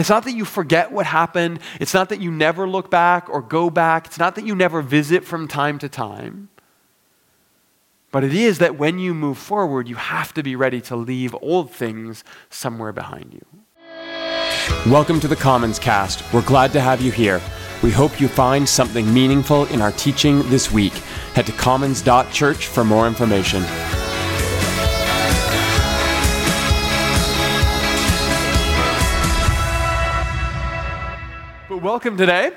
And it's not that you forget what happened. It's not that you never look back or go back. It's not that you never visit from time to time. But it is that when you move forward, you have to be ready to leave old things somewhere behind you. Welcome to the Commons Cast. We're glad to have you here. We hope you find something meaningful in our teaching this week. Head to commons.church for more information. But welcome today.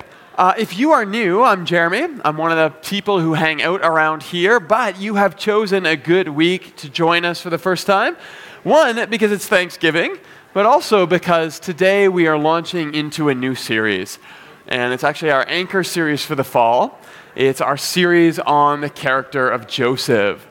If you are new, I'm Jeremy. I'm one of the people who hang out around here, but you have chosen a good week to join us for the first time. One, because it's Thanksgiving, but also because today we are launching into a new series. And it's actually our anchor series for the fall. It's our series on the character of Joseph.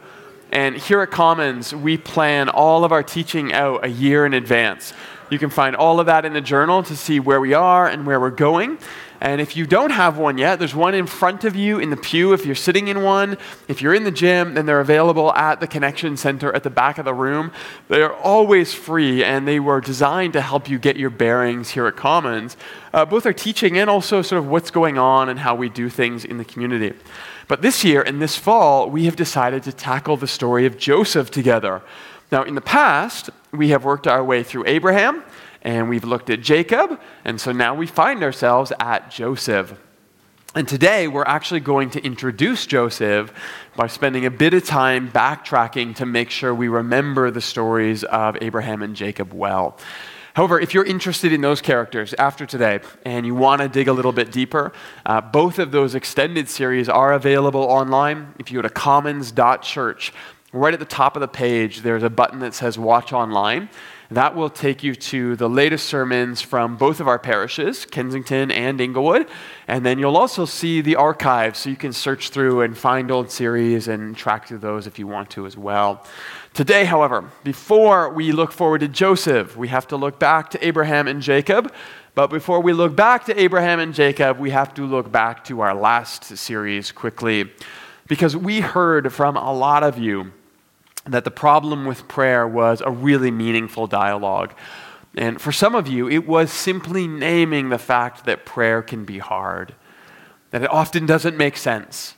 And here at Commons, we plan all of our teaching out a year in advance. You can find all of that in the journal to see where we are and where we're going. And if you don't have one yet, there's one in front of you in the pew if you're sitting in one. If you're in the gym, then they're available at the Connection Center at the back of the room. They are always free, and they were designed to help you get your bearings here at Commons. Both are teaching and also sort of what's going on and how we do things in the community. But this year and this fall, we have decided to tackle the story of Joseph together. Now, in the past, we have worked our way through Abraham, and we've looked at Jacob, and so now we find ourselves at Joseph. And today, we're actually going to introduce Joseph by spending a bit of time backtracking to make sure we remember the stories of Abraham and Jacob well. However, if you're interested in those characters after today and you want to dig a little bit deeper, both of those extended series are available online. If you go to commons.church, right at the top of the page, there's a button that says Watch Online. That will take you to the latest sermons from both of our parishes, Kensington and Inglewood. And then you'll also see the archives, so you can search through and find old series and track through those if you want to as well. Today, however, before we look forward to Joseph, we have to look back to Abraham and Jacob. But before we look back to Abraham and Jacob, we have to look back to our last series quickly. Because we heard from a lot of you that the problem with prayer was a really meaningful dialogue. And for some of you, it was simply naming the fact that prayer can be hard, that it often doesn't make sense,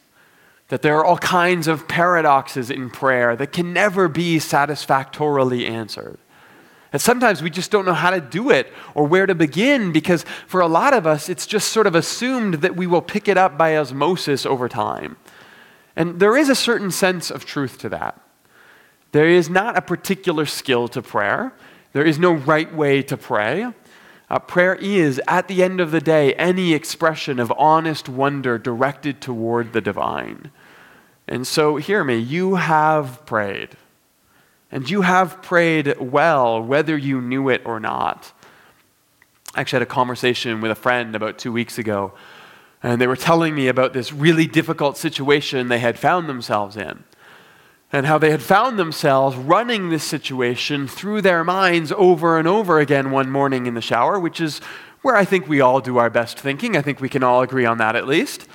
that there are all kinds of paradoxes in prayer that can never be satisfactorily answered. And sometimes we just don't know how to do it or where to begin, because for a lot of us, it's just sort of assumed that we will pick it up by osmosis over time. And there is a certain sense of truth to that. There is not a particular skill to prayer. There is no right way to pray. Prayer is, at the end of the day, any expression of honest wonder directed toward the divine. And so, hear me, you have prayed. And you have prayed well, whether you knew it or not. I actually had a conversation with a friend about 2 weeks ago, and they were telling me about this really difficult situation they had found themselves in, and how they had found themselves running this situation through their minds over and over again one morning in the shower, which is where I think we all do our best thinking. I think we can all agree on that at least.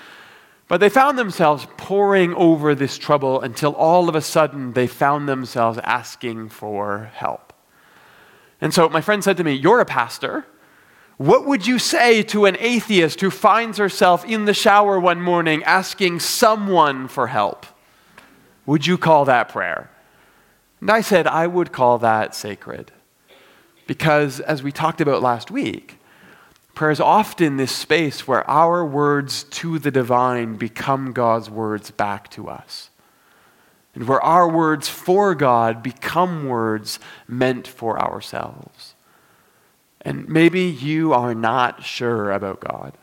But they found themselves poring over this trouble until all of a sudden they found themselves asking for help. And so my friend said to me, "You're a pastor. What would you say to an atheist who finds herself in the shower one morning asking someone for help? Would you call that prayer?" And I said, I would call that sacred. Because as we talked about last week, prayer is often this space where our words to the divine become God's words back to us. And where our words for God become words meant for ourselves. And maybe you are not sure about God,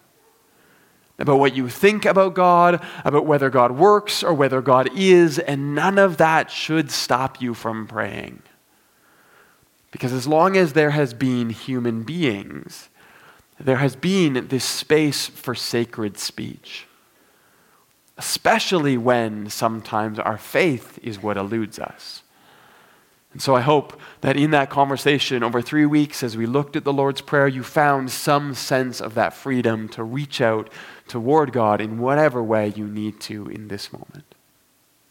about what you think about God, about whether God works or whether God is, and none of that should stop you from praying. Because as long as there has been human beings, there has been this space for sacred speech, especially when sometimes our faith is what eludes us. And so I hope that in that conversation over 3 weeks, as we looked at the Lord's Prayer, you found some sense of that freedom to reach out toward God in whatever way you need to in this moment.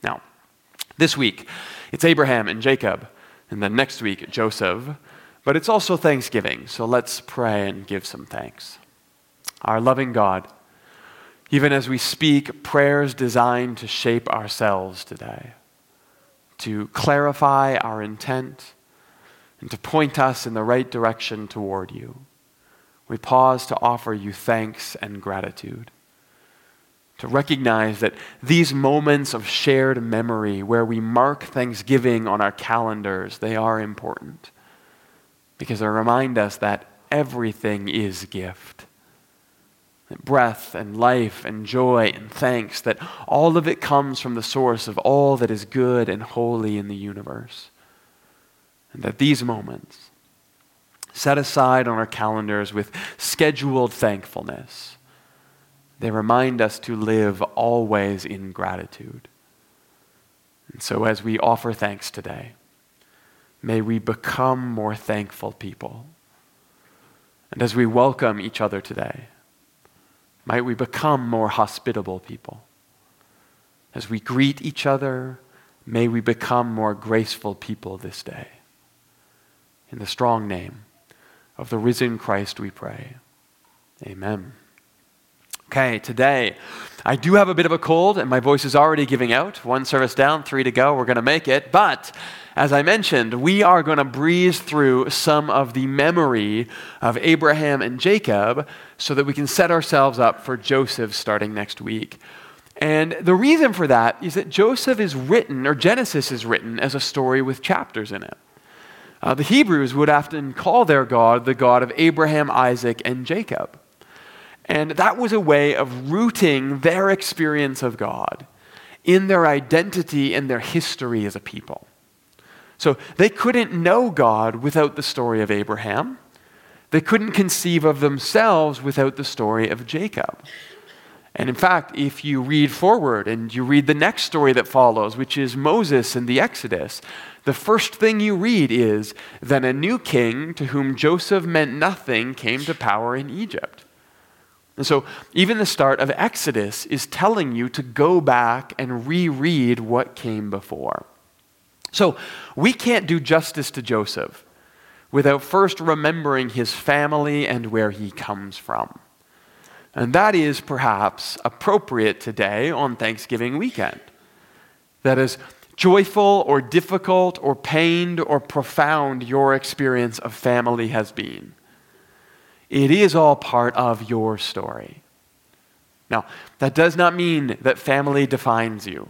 Now, this week, it's Abraham and Jacob, and then next week, Joseph. But it's also Thanksgiving, so let's pray and give some thanks. Our loving God, even as we speak prayers designed to shape ourselves today, to clarify our intent, and to point us in the right direction toward you, we pause to offer you thanks and gratitude, to recognize that these moments of shared memory where we mark Thanksgiving on our calendars, they are important because they remind us that everything is gift. That breath and life and joy and thanks, that all of it comes from the source of all that is good and holy in the universe. And that these moments, set aside on our calendars with scheduled thankfulness, they remind us to live always in gratitude. And so as we offer thanks today, may we become more thankful people. And as we welcome each other today, might we become more hospitable people. As we greet each other, may we become more graceful people this day. In the strong name of the risen Christ we pray. Amen. Okay, today, I do have a bit of a cold and my voice is already giving out. One service down, 3 to go, we're going to make it. But as I mentioned, we are going to breeze through some of the memory of Abraham and Jacob so that we can set ourselves up for Joseph starting next week. And the reason for that is that Joseph is written, or Genesis is written, as a story with chapters in it. The Hebrews would often call their God the God of Abraham, Isaac, and Jacob. And that was a way of rooting their experience of God in their identity and their history as a people. So they couldn't know God without the story of Abraham. They couldn't conceive of themselves without the story of Jacob. And in fact, if you read forward and you read the next story that follows, which is Moses and the Exodus, the first thing you read is, "Then a new king to whom Joseph meant nothing came to power in Egypt." And so even the start of Exodus is telling you to go back and reread what came before. So we can't do justice to Joseph without first remembering his family and where he comes from. And that is perhaps appropriate today on Thanksgiving weekend. That is, joyful or difficult or pained or profound your experience of family has been, it is all part of your story. Now, that does not mean that family defines you.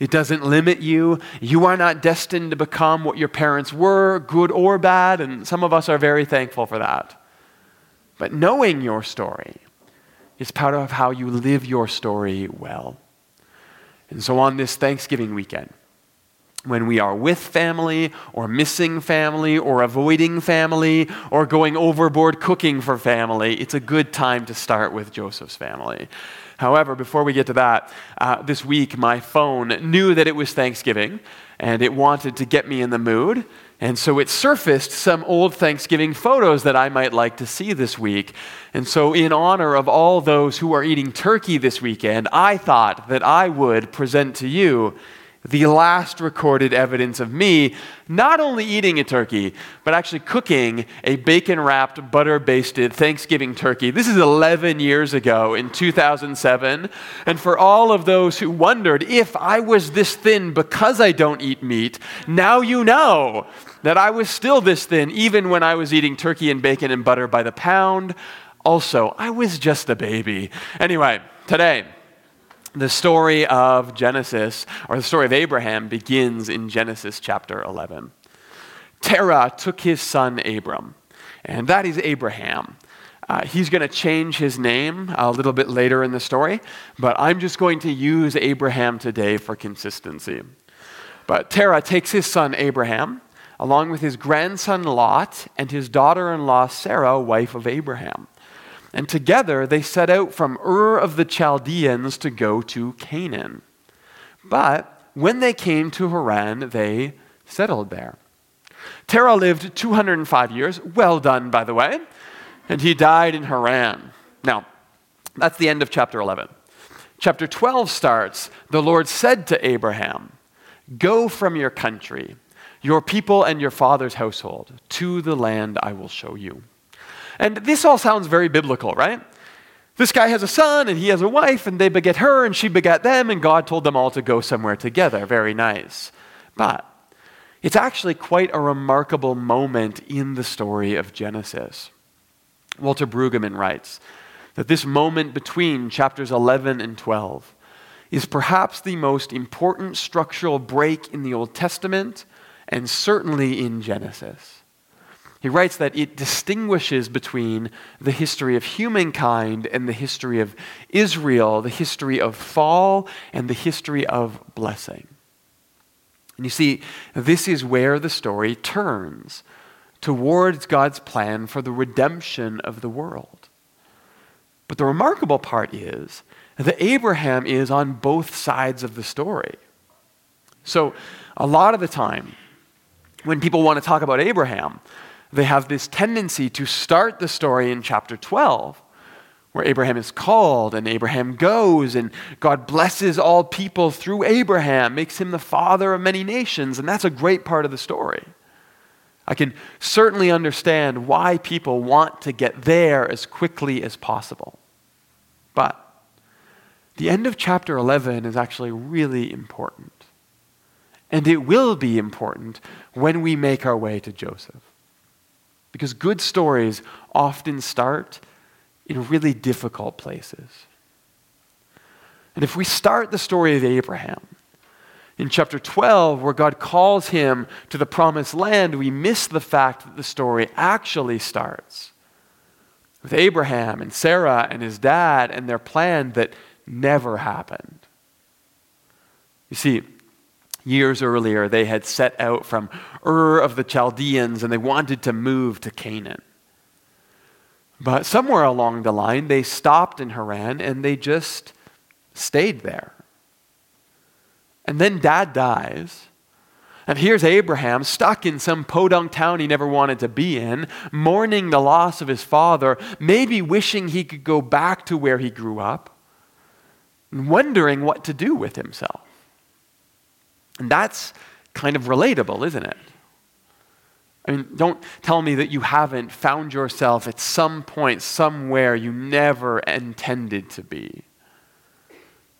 It doesn't limit you. You are not destined to become what your parents were, good or bad, and some of us are very thankful for that. But knowing your story is part of how you live your story well. And so on this Thanksgiving weekend, when we are with family or missing family or avoiding family or going overboard cooking for family, it's a good time to start with Joseph's family. However, before we get to that, this week my phone knew that it was Thanksgiving and it wanted to get me in the mood. And so it surfaced some old Thanksgiving photos that I might like to see this week. And so in honor of all those who are eating turkey this weekend, I thought that I would present to you the last recorded evidence of me not only eating a turkey, but actually cooking a bacon-wrapped, butter-basted Thanksgiving turkey. This is 11 years ago in 2007. And for all of those who wondered if I was this thin because I don't eat meat, now you know that I was still this thin even when I was eating turkey and bacon and butter by the pound. Also, I was just a baby. Anyway, today, the story of Genesis, or the story of Abraham, begins in Genesis chapter 11. Terah took his son Abram, and that is Abraham. He's going to change his name a little bit later in the story, but I'm just going to use Abraham today for consistency. But Terah takes his son Abraham, along with his grandson Lot, and his daughter-in-law Sarah, wife of Abraham. And together they set out from Ur of the Chaldeans to go to Canaan. But when they came to Haran, they settled there. Terah lived 205 years, well done by the way, and he died in Haran. Now, that's the end of chapter 11. Chapter 12 starts, the Lord said to Abraham, "Go from your country, your people and your father's household, to the land I will show you. And this all sounds very biblical, right? This guy has a son, and he has a wife, and they beget her, and she begat them, and God told them all to go somewhere together. Very nice. But it's actually quite a remarkable moment in the story of Genesis. Walter Brueggemann writes that this moment between chapters 11 and 12 is perhaps the most important structural break in the Old Testament, and certainly in Genesis. He writes that it distinguishes between the history of humankind and the history of Israel, the history of fall and the history of blessing. And you see, this is where the story turns towards God's plan for the redemption of the world. But the remarkable part is that Abraham is on both sides of the story. So a lot of the time, when people want to talk about Abraham, they have this tendency to start the story in chapter 12, where Abraham is called and Abraham goes, and God blesses all people through Abraham, makes him the father of many nations, and that's a great part of the story. I can certainly understand why people want to get there as quickly as possible. But the end of chapter 11 is actually really important. And it will be important when we make our way to Joseph. Because good stories often start in really difficult places. And if we start the story of Abraham in chapter 12, where God calls him to the promised land, we miss the fact that the story actually starts with Abraham and Sarah and his dad and their plan that never happened. You see, years earlier, they had set out from Ur of the Chaldeans, and they wanted to move to Canaan. But somewhere along the line, they stopped in Haran, and they just stayed there. And then dad dies, and here's Abraham stuck in some podunk town he never wanted to be in, mourning the loss of his father, maybe wishing he could go back to where he grew up, and wondering what to do with himself. And that's kind of relatable, isn't it? I mean, don't tell me that you haven't found yourself at some point, somewhere you never intended to be.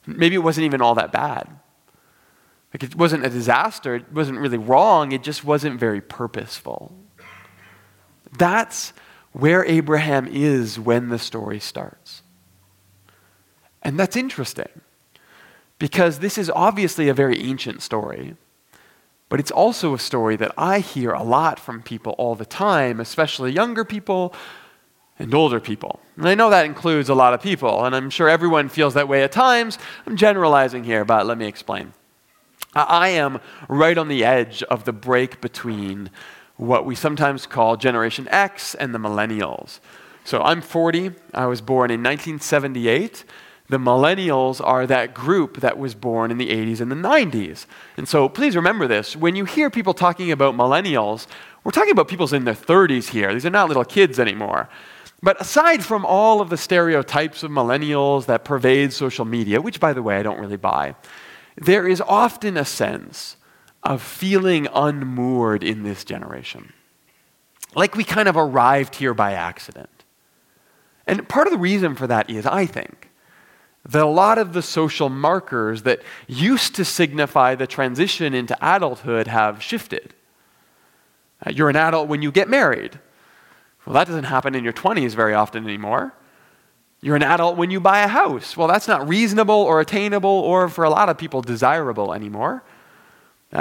Maybe it wasn't even all that bad. Like, it wasn't a disaster, it wasn't really wrong, it just wasn't very purposeful. That's where Abraham is when the story starts. And that's interesting, because this is obviously a very ancient story, but it's also a story that I hear a lot from people all the time, especially younger people and older people. And I know that includes a lot of people, and I'm sure everyone feels that way at times. I'm generalizing here, but let me explain. I am right on the edge of the break between what we sometimes call Generation X and the millennials. So I'm 40, I was born in 1978, The millennials are that group that was born in the 80s and the 90s. And so please remember this. When you hear people talking about millennials, we're talking about people in their 30s here. These are not little kids anymore. But aside from all of the stereotypes of millennials that pervade social media, which, by the way, I don't really buy, there is often a sense of feeling unmoored in this generation. Like we kind of arrived here by accident. And part of the reason for that is, I think, that a lot of the social markers that used to signify the transition into adulthood have shifted. You're an adult when you get married. Well, that doesn't happen in your 20s very often anymore. You're an adult when you buy a house. Well, that's not reasonable or attainable or, for a lot of people, desirable anymore.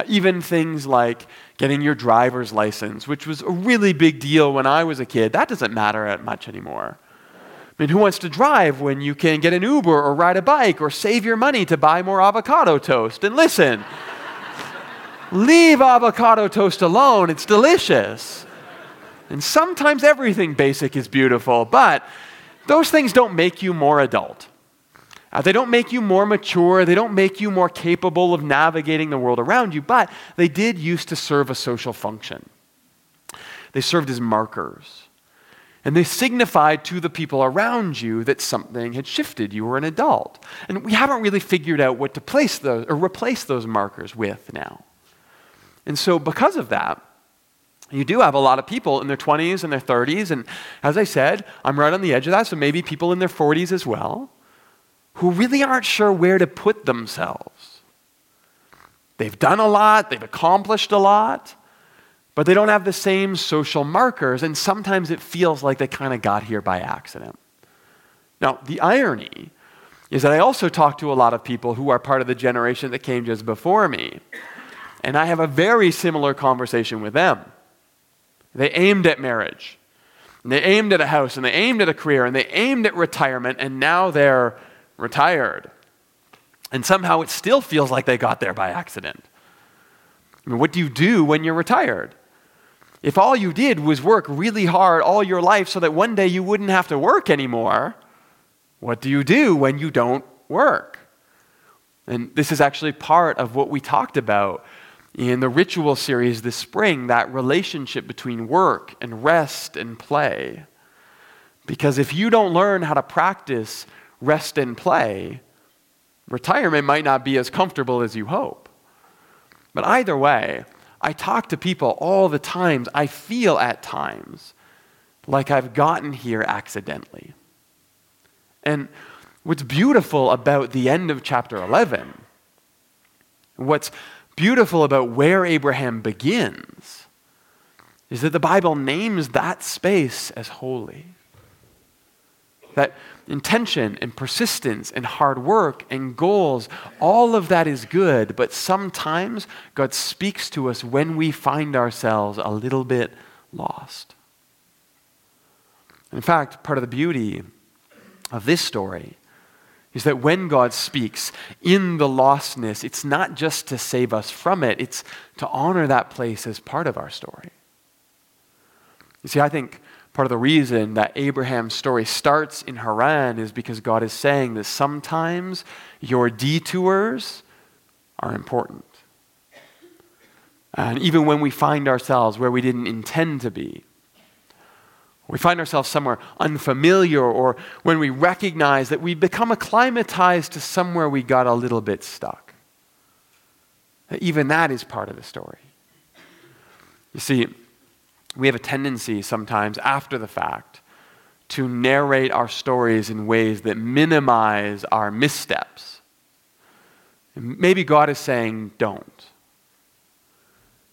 Even things like getting your driver's license, which was a really big deal when I was a kid, that doesn't matter much anymore. I mean, who wants to drive when you can get an Uber or ride a bike or save your money to buy more avocado toast? And listen, leave avocado toast alone. It's delicious. And sometimes everything basic is beautiful, but those things don't make you more adult. They don't make you more mature. They don't make you more capable of navigating the world around you, but they did used to serve a social function. They served as markers. And they signified to the people around you that something had shifted. You were an adult. And we haven't really figured out what to place those or replace those markers with now. And so because of that, you do have a lot of people in their 20s and their 30s. And as I said, I'm right on the edge of that. So maybe people in their 40s as well, who really aren't sure where to put themselves. They've done a lot. They've accomplished a lot. But they don't have the same social markers. And sometimes it feels like they kind of got here by accident. Now, the irony is that I also talk to a lot of people who are part of the generation that came just before me. And I have a very similar conversation with them. They aimed at marriage, and they aimed at a house, and they aimed at a career, and they aimed at retirement, and now they're retired. And somehow it still feels like they got there by accident. I mean, what do you do when you're retired? If all you did was work really hard all your life so that one day you wouldn't have to work anymore, what do you do when you don't work? And this is actually part of what we talked about in the ritual series this spring, that relationship between work and rest and play. Because if you don't learn how to practice rest and play, retirement might not be as comfortable as you hope. But either way, I talk to people all the time. I feel at times like I've gotten here accidentally. And what's beautiful about the end of chapter 11, what's beautiful about where Abraham begins, is that the Bible names that space as holy. That intention and persistence and hard work and goals, all of that is good, but sometimes God speaks to us when we find ourselves a little bit lost. In fact, part of the beauty of this story is that when God speaks in the lostness, it's not just to save us from it, it's to honor that place as part of our story. You see, I think part of the reason that Abraham's story starts in Haran is because God is saying that sometimes your detours are important. And even when we find ourselves where we didn't intend to be, we find ourselves somewhere unfamiliar, or when we recognize that we've become acclimatized to somewhere we got a little bit stuck. Even that is part of the story. You see, we have a tendency sometimes after the fact to narrate our stories in ways that minimize our missteps. And maybe God is saying, don't.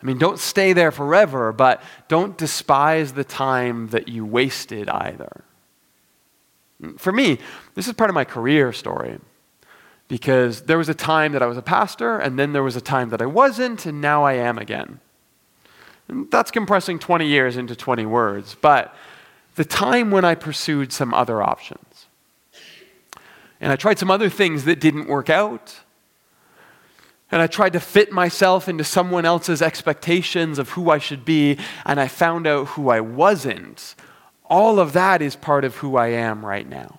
I mean, don't stay there forever, but don't despise the time that you wasted either. For me, this is part of my career story, because there was a time that I was a pastor, and then there was a time that I wasn't, and now I am again. And that's compressing 20 years into 20 words, but the time when I pursued some other options, and I tried some other things that didn't work out, and I tried to fit myself into someone else's expectations of who I should be, and I found out who I wasn't. All of that is part of who I am right now.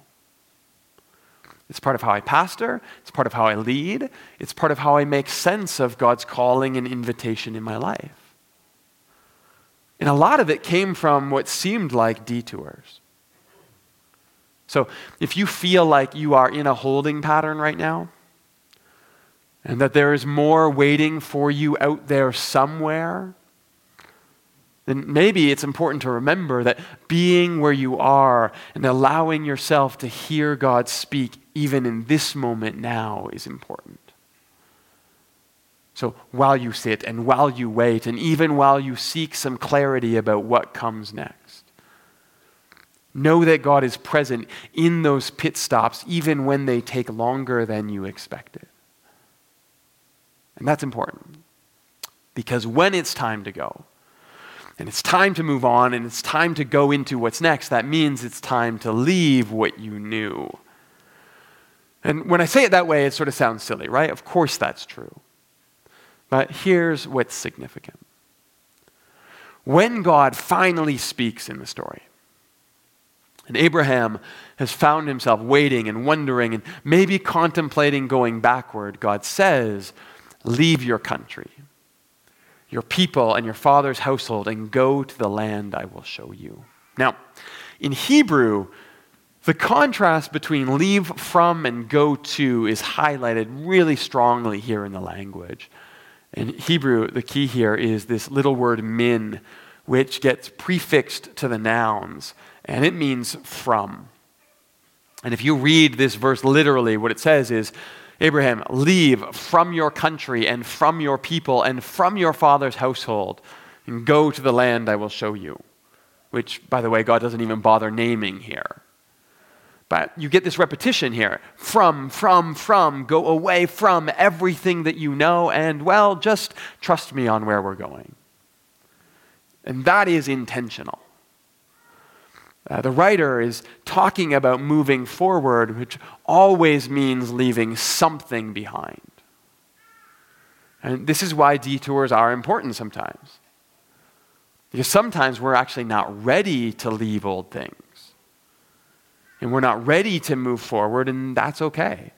It's part of how I pastor. It's part of how I lead. It's part of how I make sense of God's calling and invitation in my life. And a lot of it came from what seemed like detours. So if you feel like you are in a holding pattern right now, and that there is more waiting for you out there somewhere, then maybe it's important to remember that being where you are and allowing yourself to hear God speak even in this moment now is important. So while you sit and while you wait and even while you seek some clarity about what comes next, know that God is present in those pit stops even when they take longer than you expected. And that's important, because when it's time to go, and it's time to move on, and it's time to go into what's next, that means it's time to leave what you knew. And when I say it that way, it sort of sounds silly, right? Of course that's true. But here's what's significant. When God finally speaks in the story, and Abraham has found himself waiting and wondering and maybe contemplating going backward, God says, leave your country, your people, and your father's household, and go to the land I will show you. Now, in Hebrew, the contrast between leave from and go to is highlighted really strongly here in the language. In Hebrew, the key here is this little word min, which gets prefixed to the nouns, and it means from. And if you read this verse literally, what it says is, Abraham, leave from your country and from your people and from your father's household and go to the land I will show you. Which, by the way, God doesn't even bother naming here. But you get this repetition here. From, go away from everything that you know and, well, just trust me on where we're going. And that is intentional. The writer is talking about moving forward, which always means leaving something behind. And this is why detours are important sometimes. Because sometimes we're actually not ready to leave old things. And we're not ready to move forward, and that's okay.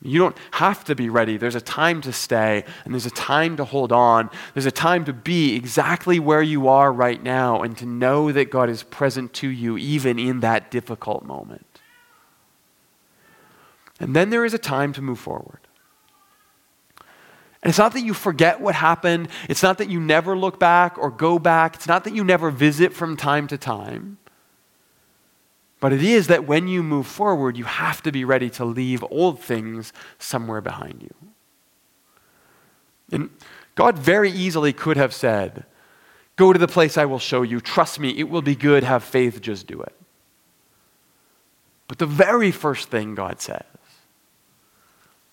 You don't have to be ready. There's a time to stay, and there's a time to hold on. There's a time to be exactly where you are right now and to know that God is present to you even in that difficult moment. And then there is a time to move forward. And it's not that you forget what happened. It's not that you never look back or go back. It's not that you never visit from time to time. But it is that when you move forward, you have to be ready to leave old things somewhere behind you. And God very easily could have said, go to the place I will show you. Trust me, it will be good. Have faith. Just do it. But the very first thing God says,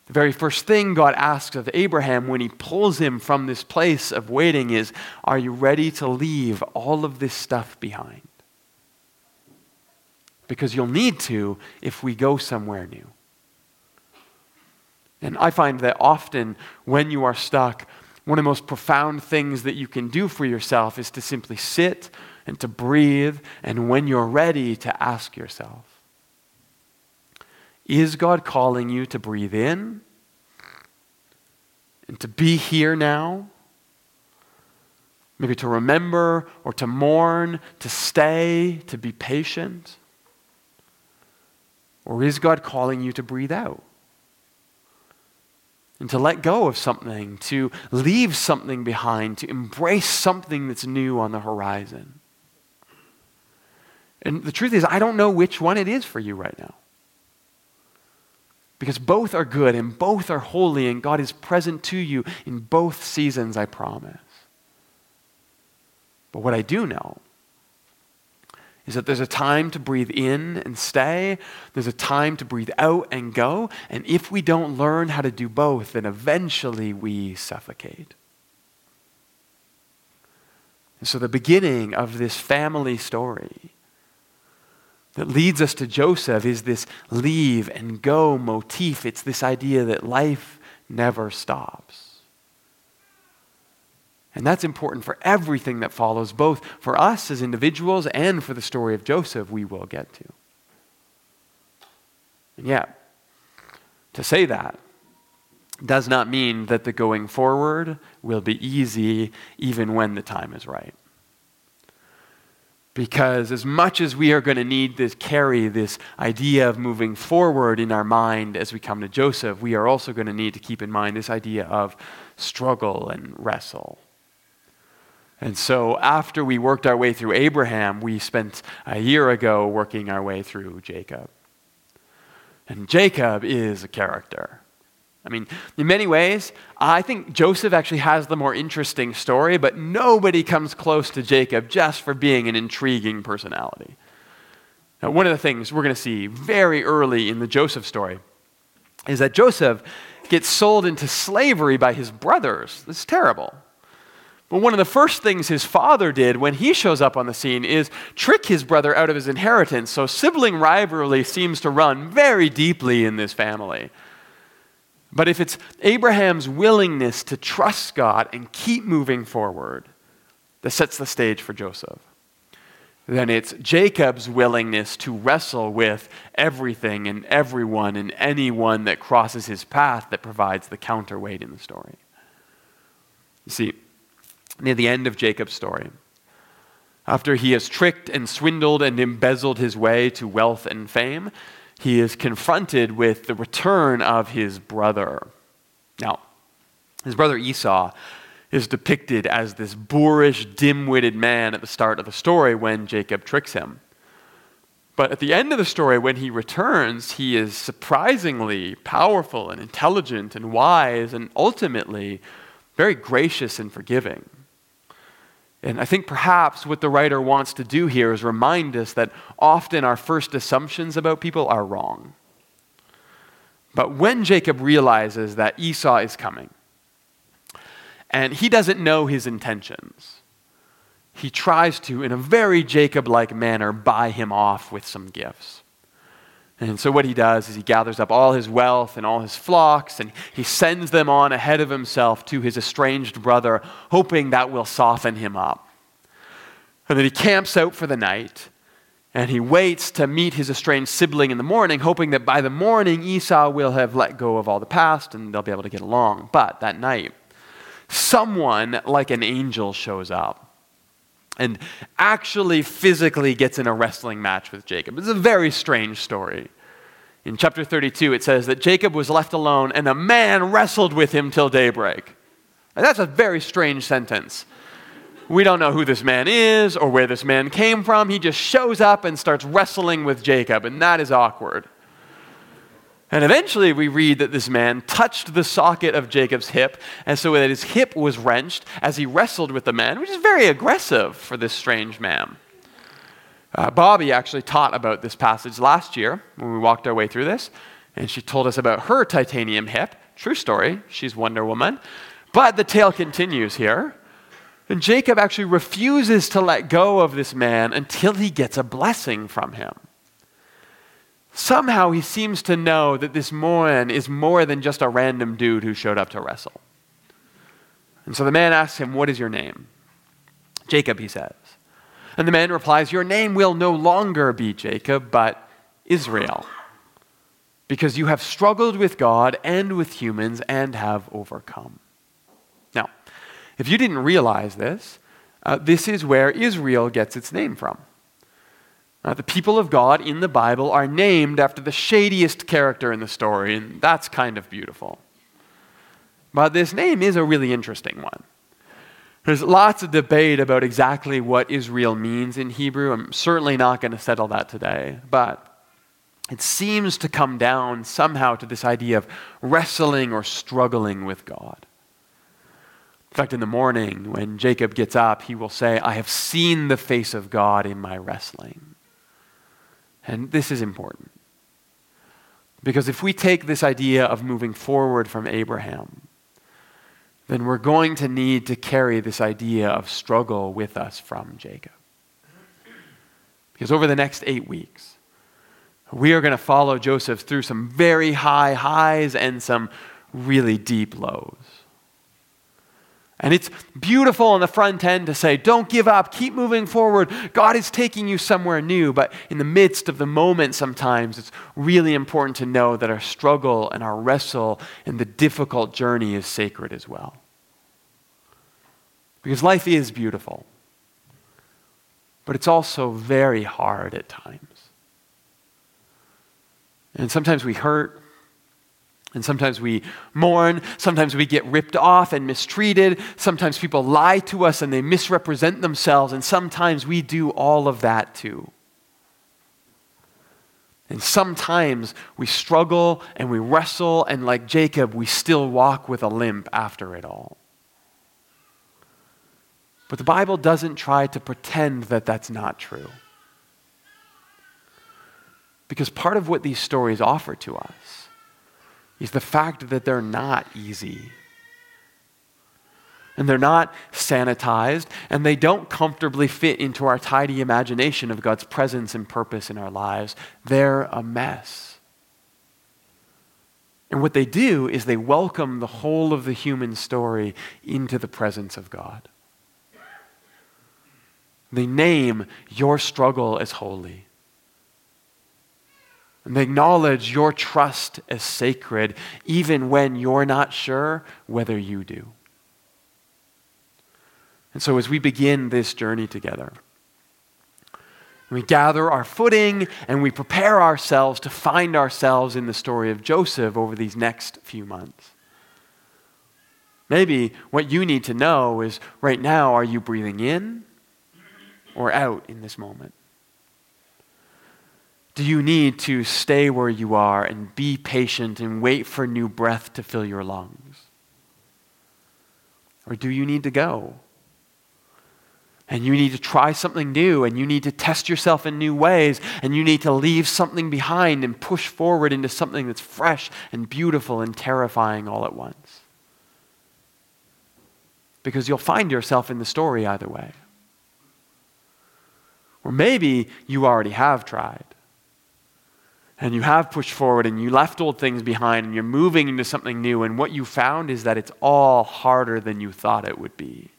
the very first thing God asks of Abraham when he pulls him from this place of waiting is, are you ready to leave all of this stuff behind? Because you'll need to if we go somewhere new. And I find that often when you are stuck, one of the most profound things that you can do for yourself is to simply sit and to breathe, and when you're ready, to ask yourself, is God calling you to breathe in and to be here now? Maybe to remember or to mourn, to stay, to be patient? Or is God calling you to breathe out? And to let go of something, to leave something behind, to embrace something that's new on the horizon. And the truth is, I don't know which one it is for you right now. Because both are good and both are holy and God is present to you in both seasons, I promise. But what I do know is that there's a time to breathe in and stay. There's a time to breathe out and go. And if we don't learn how to do both, then eventually we suffocate. And so the beginning of this family story that leads us to Joseph is this leave and go motif. It's this idea that life never stops. And that's important for everything that follows, both for us as individuals and for the story of Joseph we will get to. And yet, to say that does not mean that the going forward will be easy even when the time is right. Because as much as we are going to need to carry this idea of moving forward in our mind as we come to Joseph, we are also going to need to keep in mind this idea of struggle and wrestle. And so after we worked our way through Abraham, we spent a year ago working our way through Jacob. And Jacob is a character. I mean, in many ways, I think Joseph actually has the more interesting story, but nobody comes close to Jacob just for being an intriguing personality. Now, one of the things we're going to see very early in the Joseph story is that Joseph gets sold into slavery by his brothers. It's terrible. But one of the first things his father did when he shows up on the scene is trick his brother out of his inheritance. So sibling rivalry seems to run very deeply in this family. But if it's Abraham's willingness to trust God and keep moving forward that sets the stage for Joseph, then it's Jacob's willingness to wrestle with everything and everyone and anyone that crosses his path that provides the counterweight in the story. You see, near the end of Jacob's story, after he has tricked and swindled and embezzled his way to wealth and fame, he is confronted with the return of his brother. Now, His brother Esau is depicted as this boorish, dim-witted man at the start of the story when Jacob tricks him. But at the end of the story, when he returns, he is surprisingly powerful and intelligent and wise and ultimately very gracious and forgiving. And I think perhaps what the writer wants to do here is remind us that often our first assumptions about people are wrong. But when Jacob realizes that Esau is coming, and he doesn't know his intentions, he tries to, in a very Jacob-like manner, buy him off with some gifts. And so what he does is he gathers up all his wealth and all his flocks, and he sends them on ahead of himself to his estranged brother, hoping that will soften him up. And then he camps out for the night, and he waits to meet his estranged sibling in the morning, hoping that by the morning Esau will have let go of all the past and they'll be able to get along. But that night, someone like an angel shows up and actually physically gets in a wrestling match with Jacob. It's a very strange story. In chapter 32, it says that Jacob was left alone and a man wrestled with him till daybreak. And that's a very strange sentence. We don't know who this man is or where this man came from. He just shows up and starts wrestling with Jacob, and that is awkward. And eventually we read that this man touched the socket of Jacob's hip, and so that his hip was wrenched as he wrestled with the man, which is very aggressive for this strange man. Bobby actually taught about this passage last year when we walked our way through this, and she told us about her titanium hip. True story, she's Wonder Woman. But the tale continues here. And Jacob actually refuses to let go of this man until he gets a blessing from him. Somehow he seems to know that this man is more than just a random dude who showed up to wrestle. And so the man asks him, "What is your name?" "Jacob," he says. And the man replies, "Your name will no longer be Jacob, but Israel, because you have struggled with God and with humans and have overcome." Now, if you didn't realize this, this is where Israel gets its name from. The people of God in the Bible are named after the shadiest character in the story, and that's kind of beautiful. But this name is a really interesting one. There's lots of debate about exactly what Israel means in Hebrew. I'm certainly not going to settle that today, but it seems to come down somehow to this idea of wrestling or struggling with God. In fact, in the morning, when Jacob gets up, he will say, "I have seen the face of God in my wrestling." And this is important, because if we take this idea of moving forward from Abraham, then we're going to need to carry this idea of struggle with us from Jacob. Because over the next 8 weeks, we are going to follow Joseph through some very high highs and some really deep lows. And it's beautiful on the front end to say, don't give up, keep moving forward. God is taking you somewhere new. But in the midst of the moment sometimes, it's really important to know that our struggle and our wrestle and the difficult journey is sacred as well. Because life is beautiful, but it's also very hard at times. And sometimes we hurt, and sometimes we mourn, sometimes we get ripped off and mistreated, sometimes people lie to us and they misrepresent themselves, and sometimes we do all of that too. And sometimes we struggle and we wrestle, and like Jacob, we still walk with a limp after it all. But the Bible doesn't try to pretend that that's not true. Because part of what these stories offer to us is the fact that they're not easy. And they're not sanitized, and they don't comfortably fit into our tidy imagination of God's presence and purpose in our lives. They're a mess. And what they do is they welcome the whole of the human story into the presence of God. They name your struggle as holy. And they acknowledge your trust as sacred, even when you're not sure whether you do. And so as we begin this journey together, we gather our footing and we prepare ourselves to find ourselves in the story of Joseph over these next few months. Maybe what you need to know is right now, are you breathing in or out in this moment? Do you need to stay where you are and be patient and wait for new breath to fill your lungs? Or do you need to go? And you need to try something new, and you need to test yourself in new ways, and you need to leave something behind and push forward into something that's fresh and beautiful and terrifying all at once. Because you'll find yourself in the story either way. Or maybe you already have tried. And you have pushed forward and you left old things behind and you're moving into something new, and what you found is that it's all harder than you thought it would be.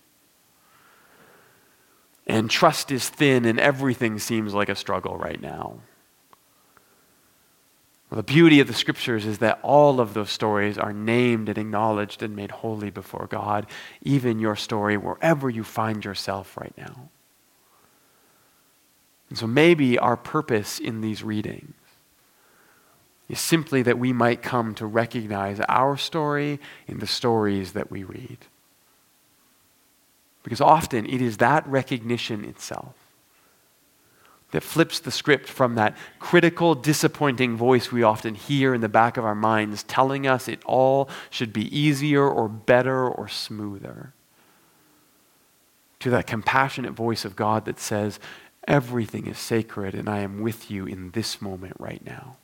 And trust is thin and everything seems like a struggle right now. Well, the beauty of the scriptures is that all of those stories are named and acknowledged and made holy before God, even your story, wherever you find yourself right now. And so maybe our purpose in these readings is simply that we might come to recognize our story in the stories that we read. Because often it is that recognition itself that flips the script from that critical, disappointing voice we often hear in the back of our minds telling us it all should be easier or better or smoother, to that compassionate voice of God that says, everything is sacred and I am with you in this moment right now,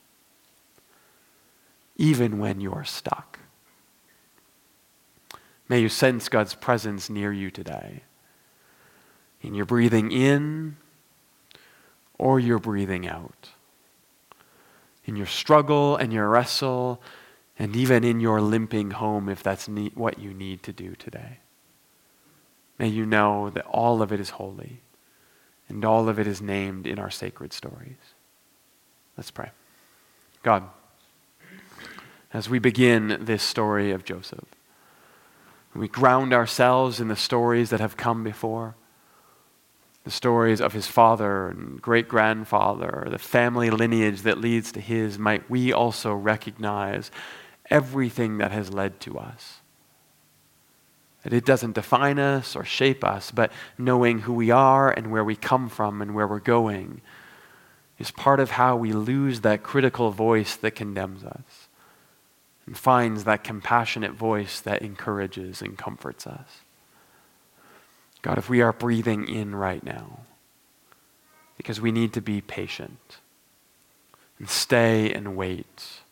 even when you're stuck. May you sense God's presence near you today, in your breathing in or your breathing out, in your struggle and your wrestle, and even in your limping home if that's what you need to do today. May you know that all of it is holy and all of it is named in our sacred stories. Let's pray. God, as we begin this story of Joseph, we ground ourselves in the stories that have come before, the stories of his father and great-grandfather, the family lineage that leads to his. Might we also recognize everything that has led to us, that it doesn't define us or shape us, but knowing who we are and where we come from and where we're going is part of how we lose that critical voice that condemns us and finds that compassionate voice that encourages and comforts us. God, if we are breathing in right now, because we need to be patient and stay and wait,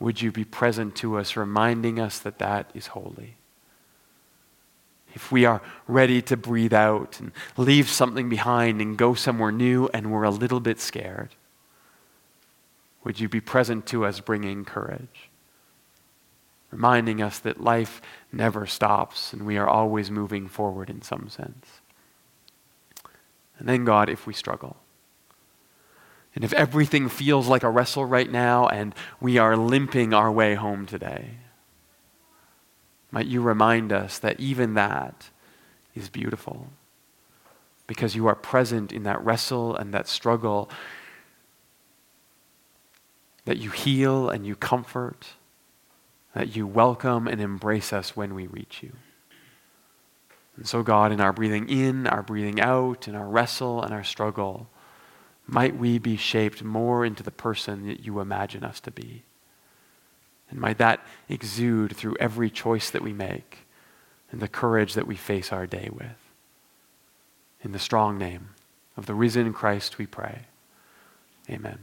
would you be present to us, reminding us that that is holy? If we are ready to breathe out and leave something behind and go somewhere new and we're a little bit scared, would you be present to us, bringing courage, reminding us that life never stops and we are always moving forward in some sense. And then, God, if we struggle, and if everything feels like a wrestle right now and we are limping our way home today, might you remind us that even that is beautiful, because you are present in that wrestle and that struggle, that you heal and you comfort, that you welcome and embrace us when we reach you. And so, God, in our breathing in, our breathing out, in our wrestle and our struggle, might we be shaped more into the person that you imagine us to be. And might that exude through every choice that we make and the courage that we face our day with. In the strong name of the risen Christ we pray. Amen.